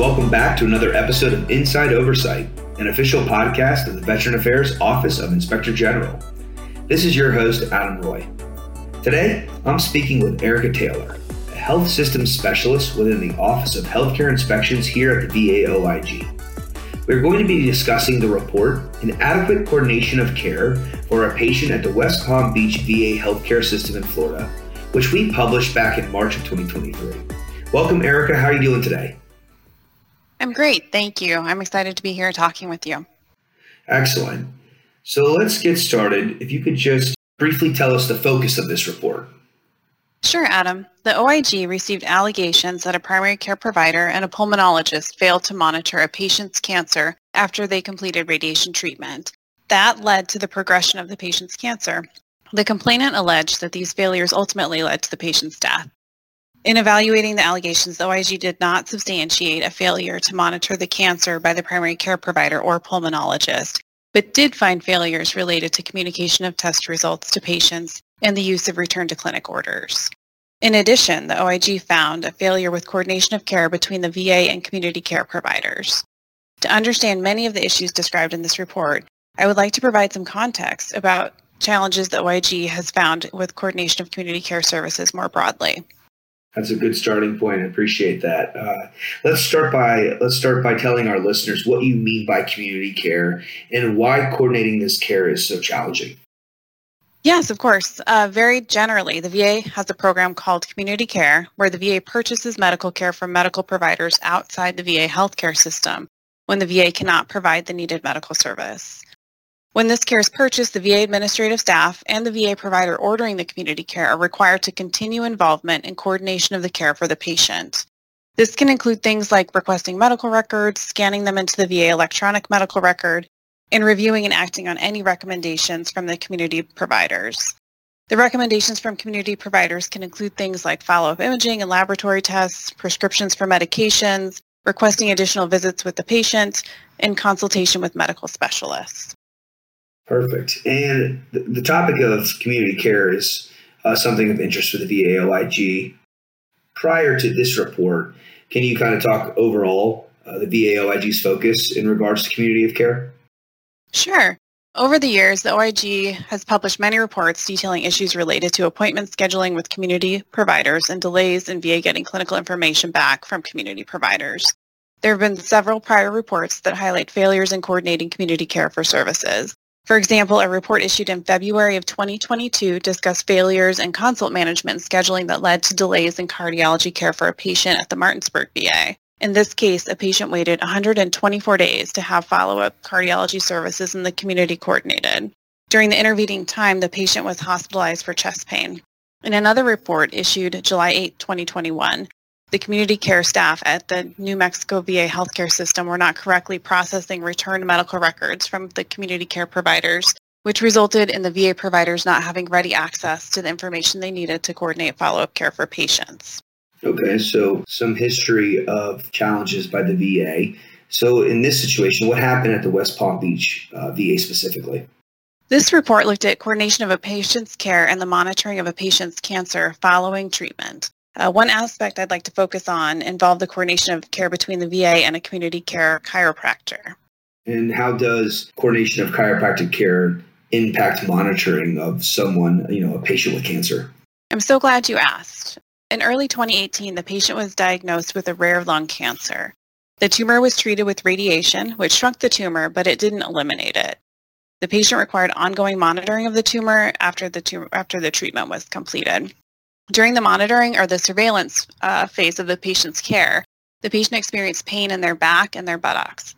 welcome back to another episode of Inside Oversight, an official podcast of the Veteran Affairs Office of Inspector General. This is your host, Adam Roy. Today, I'm speaking with Erica Taylor, a health systems specialist within the Office of Healthcare Inspections here at the VAOIG. We're going to be discussing the report, An Adequate Coordination of Care for a Patient at the West Palm Beach VA Healthcare System in Florida, which we published back in March of 2023. Welcome, Erica. How are you doing today? I'm great. Thank you. I'm excited to be here talking with you. Excellent. So let's get started. If you could just briefly tell us the focus of this report. Sure, Adam. The OIG received allegations that a primary care provider and a pulmonologist failed to monitor a patient's cancer after they completed radiation treatment. That led to the progression of the patient's cancer. The complainant alleged that these failures ultimately led to the patient's death. In evaluating the allegations, the OIG did not substantiate a failure to monitor the cancer by the primary care provider or pulmonologist, but did find failures related to communication of test results to patients and the use of return to clinic orders. In addition, the OIG found a failure with coordination of care between the VA and community care providers. To understand many of the issues described in this report, I would like to provide some context about challenges that OIG has found with coordination of community care services more broadly. That's a good starting point. I appreciate that. Let's start by telling our listeners what you mean by community care and why coordinating this care is so challenging. Yes, of course. Very generally, the VA has a program called Community Care, where the VA purchases medical care from medical providers outside the VA healthcare system when the VA cannot provide the needed medical service. When this care is purchased, the VA administrative staff and the VA provider ordering the community care are required to continue involvement and coordination of the care for the patient. This can include things like requesting medical records, scanning them into the VA electronic medical record, and reviewing and acting on any recommendations from the community providers. The recommendations from community providers can include things like follow-up imaging and laboratory tests, prescriptions for medications, requesting additional visits with the patient, and consultation with medical specialists. Perfect. And the topic of community care is something of interest for the VAOIG. Prior to this report, can you kind of talk overall the VAOIG's focus in regards to community of care? Sure. Over the years, the OIG has published many reports detailing issues related to appointment scheduling with community providers and delays in VA getting clinical information back from community providers. There have been several prior reports that highlight failures in coordinating community care for services. For example, a report issued in February of 2022 discussed failures in consult management and scheduling that led to delays in cardiology care for a patient at the Martinsburg VA. In this case, a patient waited 124 days to have follow-up cardiology services in the community coordinated. During the intervening time, the patient was hospitalized for chest pain. In another report issued July 8, 2021, the community care staff at the New Mexico VA healthcare system were not correctly processing returned medical records from the community care providers, which resulted in the VA providers not having ready access to the information they needed to coordinate follow-up care for patients. Okay, so some history of challenges by the VA. So in this situation, what happened at the West Palm Beach VA specifically? This report looked at coordination of a patient's care and the monitoring of a patient's cancer following treatment. One aspect I'd like to focus on involved the coordination of care between the VA and a community care chiropractor. And how does coordination of chiropractic care impact monitoring of someone, a patient with cancer? I'm so glad you asked. In early 2018, the patient was diagnosed with a rare lung cancer. The tumor was treated with radiation, which shrunk the tumor, but it didn't eliminate it. The patient required ongoing monitoring of the tumor after the treatment was completed. During the monitoring or the surveillance phase of the patient's care, the patient experienced pain in their back and their buttocks.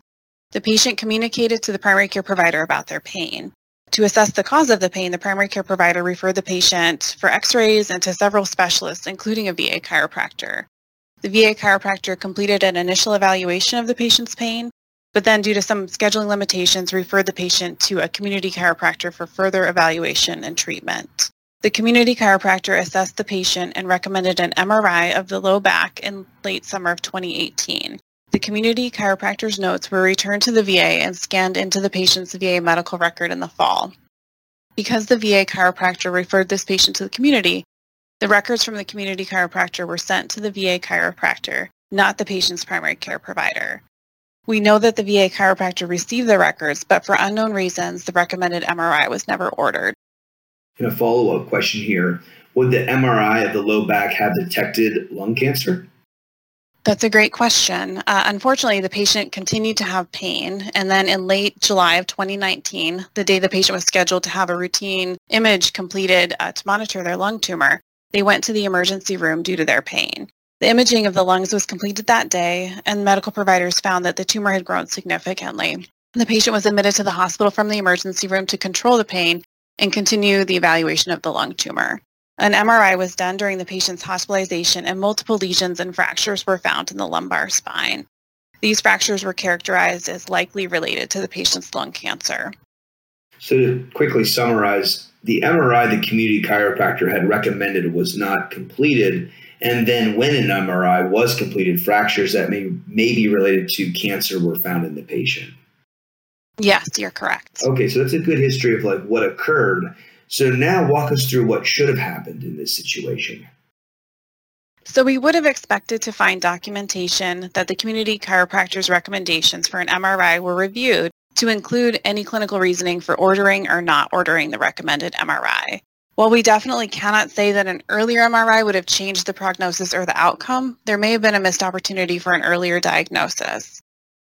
The patient communicated to the primary care provider about their pain. To assess the cause of the pain, the primary care provider referred the patient for x-rays and to several specialists, including a VA chiropractor. The VA chiropractor completed an initial evaluation of the patient's pain, but then due to some scheduling limitations, referred the patient to a community chiropractor for further evaluation and treatment. The community chiropractor assessed the patient and recommended an MRI of the low back in late summer of 2018. The community chiropractor's notes were returned to the VA and scanned into the patient's VA medical record in the fall. Because the VA chiropractor referred this patient to the community, the records from the community chiropractor were sent to the VA chiropractor, not the patient's primary care provider. We know that the VA chiropractor received the records, but for unknown reasons, the recommended MRI was never ordered. And a follow-up question here. Would the MRI of the low back have detected lung cancer? That's a great question. Unfortunately, the patient continued to have pain, and then in late July of 2019, the day the patient was scheduled to have a routine image completed to monitor their lung tumor, they went to the emergency room due to their pain. The imaging of the lungs was completed that day, and medical providers found that the tumor had grown significantly. The patient was admitted to the hospital from the emergency room to control the pain and continue the evaluation of the lung tumor. An MRI was done during the patient's hospitalization, and multiple lesions and fractures were found in the lumbar spine. These fractures were characterized as likely related to the patient's lung cancer. So to quickly summarize, the MRI the community chiropractor had recommended was not completed, and then when an MRI was completed, fractures that may be related to cancer were found in the patient. Yes, you're correct. Okay, so that's a good history of like what occurred. So now walk us through what should have happened in this situation. So we would have expected to find documentation that the community chiropractor's recommendations for an MRI were reviewed to include any clinical reasoning for ordering or not ordering the recommended MRI. While we definitely cannot say that an earlier MRI would have changed the prognosis or the outcome, there may have been a missed opportunity for an earlier diagnosis.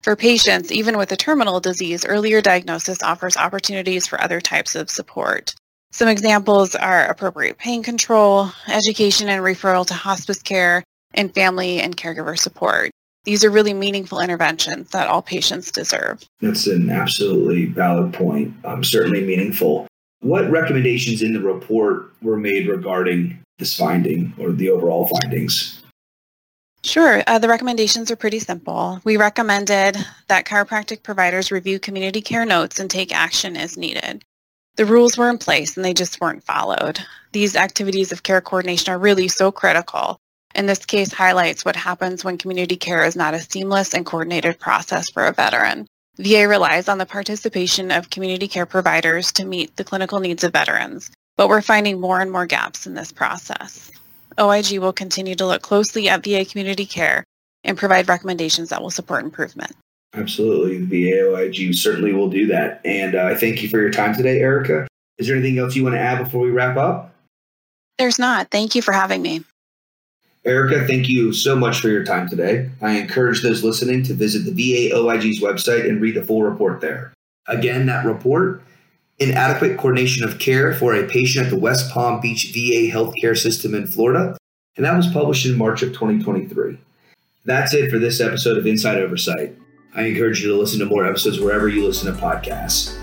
For patients, even with a terminal disease, earlier diagnosis offers opportunities for other types of support. Some examples are appropriate pain control, education and referral to hospice care, and family and caregiver support. These are really meaningful interventions that all patients deserve. That's an absolutely valid point, certainly meaningful. What recommendations in the report were made regarding this finding or the overall findings? Sure. The recommendations are pretty simple. We recommended that chiropractic providers review community care notes and take action as needed. The rules were in place and they just weren't followed. These activities of care coordination are really so critical. And this case highlights what happens when community care is not a seamless and coordinated process for a veteran. VA relies on the participation of community care providers to meet the clinical needs of veterans, but we're finding more and more gaps in this process. OIG will continue to look closely at VA community care and provide recommendations that will support improvement. Absolutely. The VAOIG certainly will do that. And I thank you for your time today, Erica. Is there anything else you want to add before we wrap up? There's not. Thank you for having me. Erica, thank you so much for your time today. I encourage those listening to visit the VAOIG's website and read the full report there. Again, that report, Inadequate Coordination of Care for a Patient at the West Palm Beach VA Healthcare System in Florida, and that was published in March of 2023. That's it for this episode of Inside Oversight. I encourage you to listen to more episodes wherever you listen to podcasts.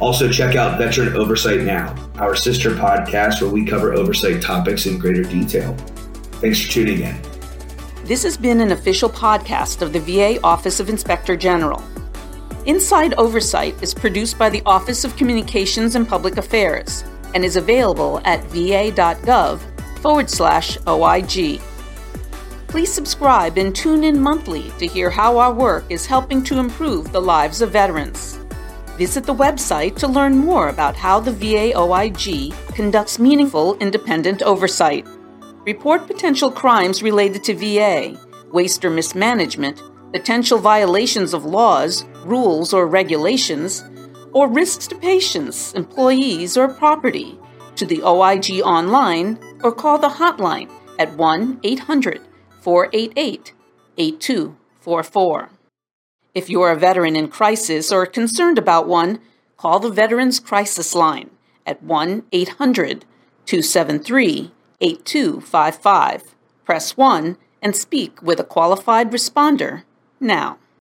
Also, check out Veteran Oversight Now, our sister podcast where we cover oversight topics in greater detail. Thanks for tuning in. This has been an official podcast of the VA Office of Inspector General. Inside Oversight is produced by the Office of Communications and Public Affairs and is available at va.gov/OIG. Please subscribe and tune in monthly to hear how our work is helping to improve the lives of veterans. Visit the website to learn more about how the VAOIG conducts meaningful independent oversight. Report potential crimes related to VA, waste or mismanagement, potential violations of laws, rules, or regulations, or risks to patients, employees, or property to the OIG online or call the hotline at 1-800-488-8244. If you are a veteran in crisis or concerned about one, call the Veterans Crisis Line at 1-800-273-8255. Press 1 and speak with a qualified responder now.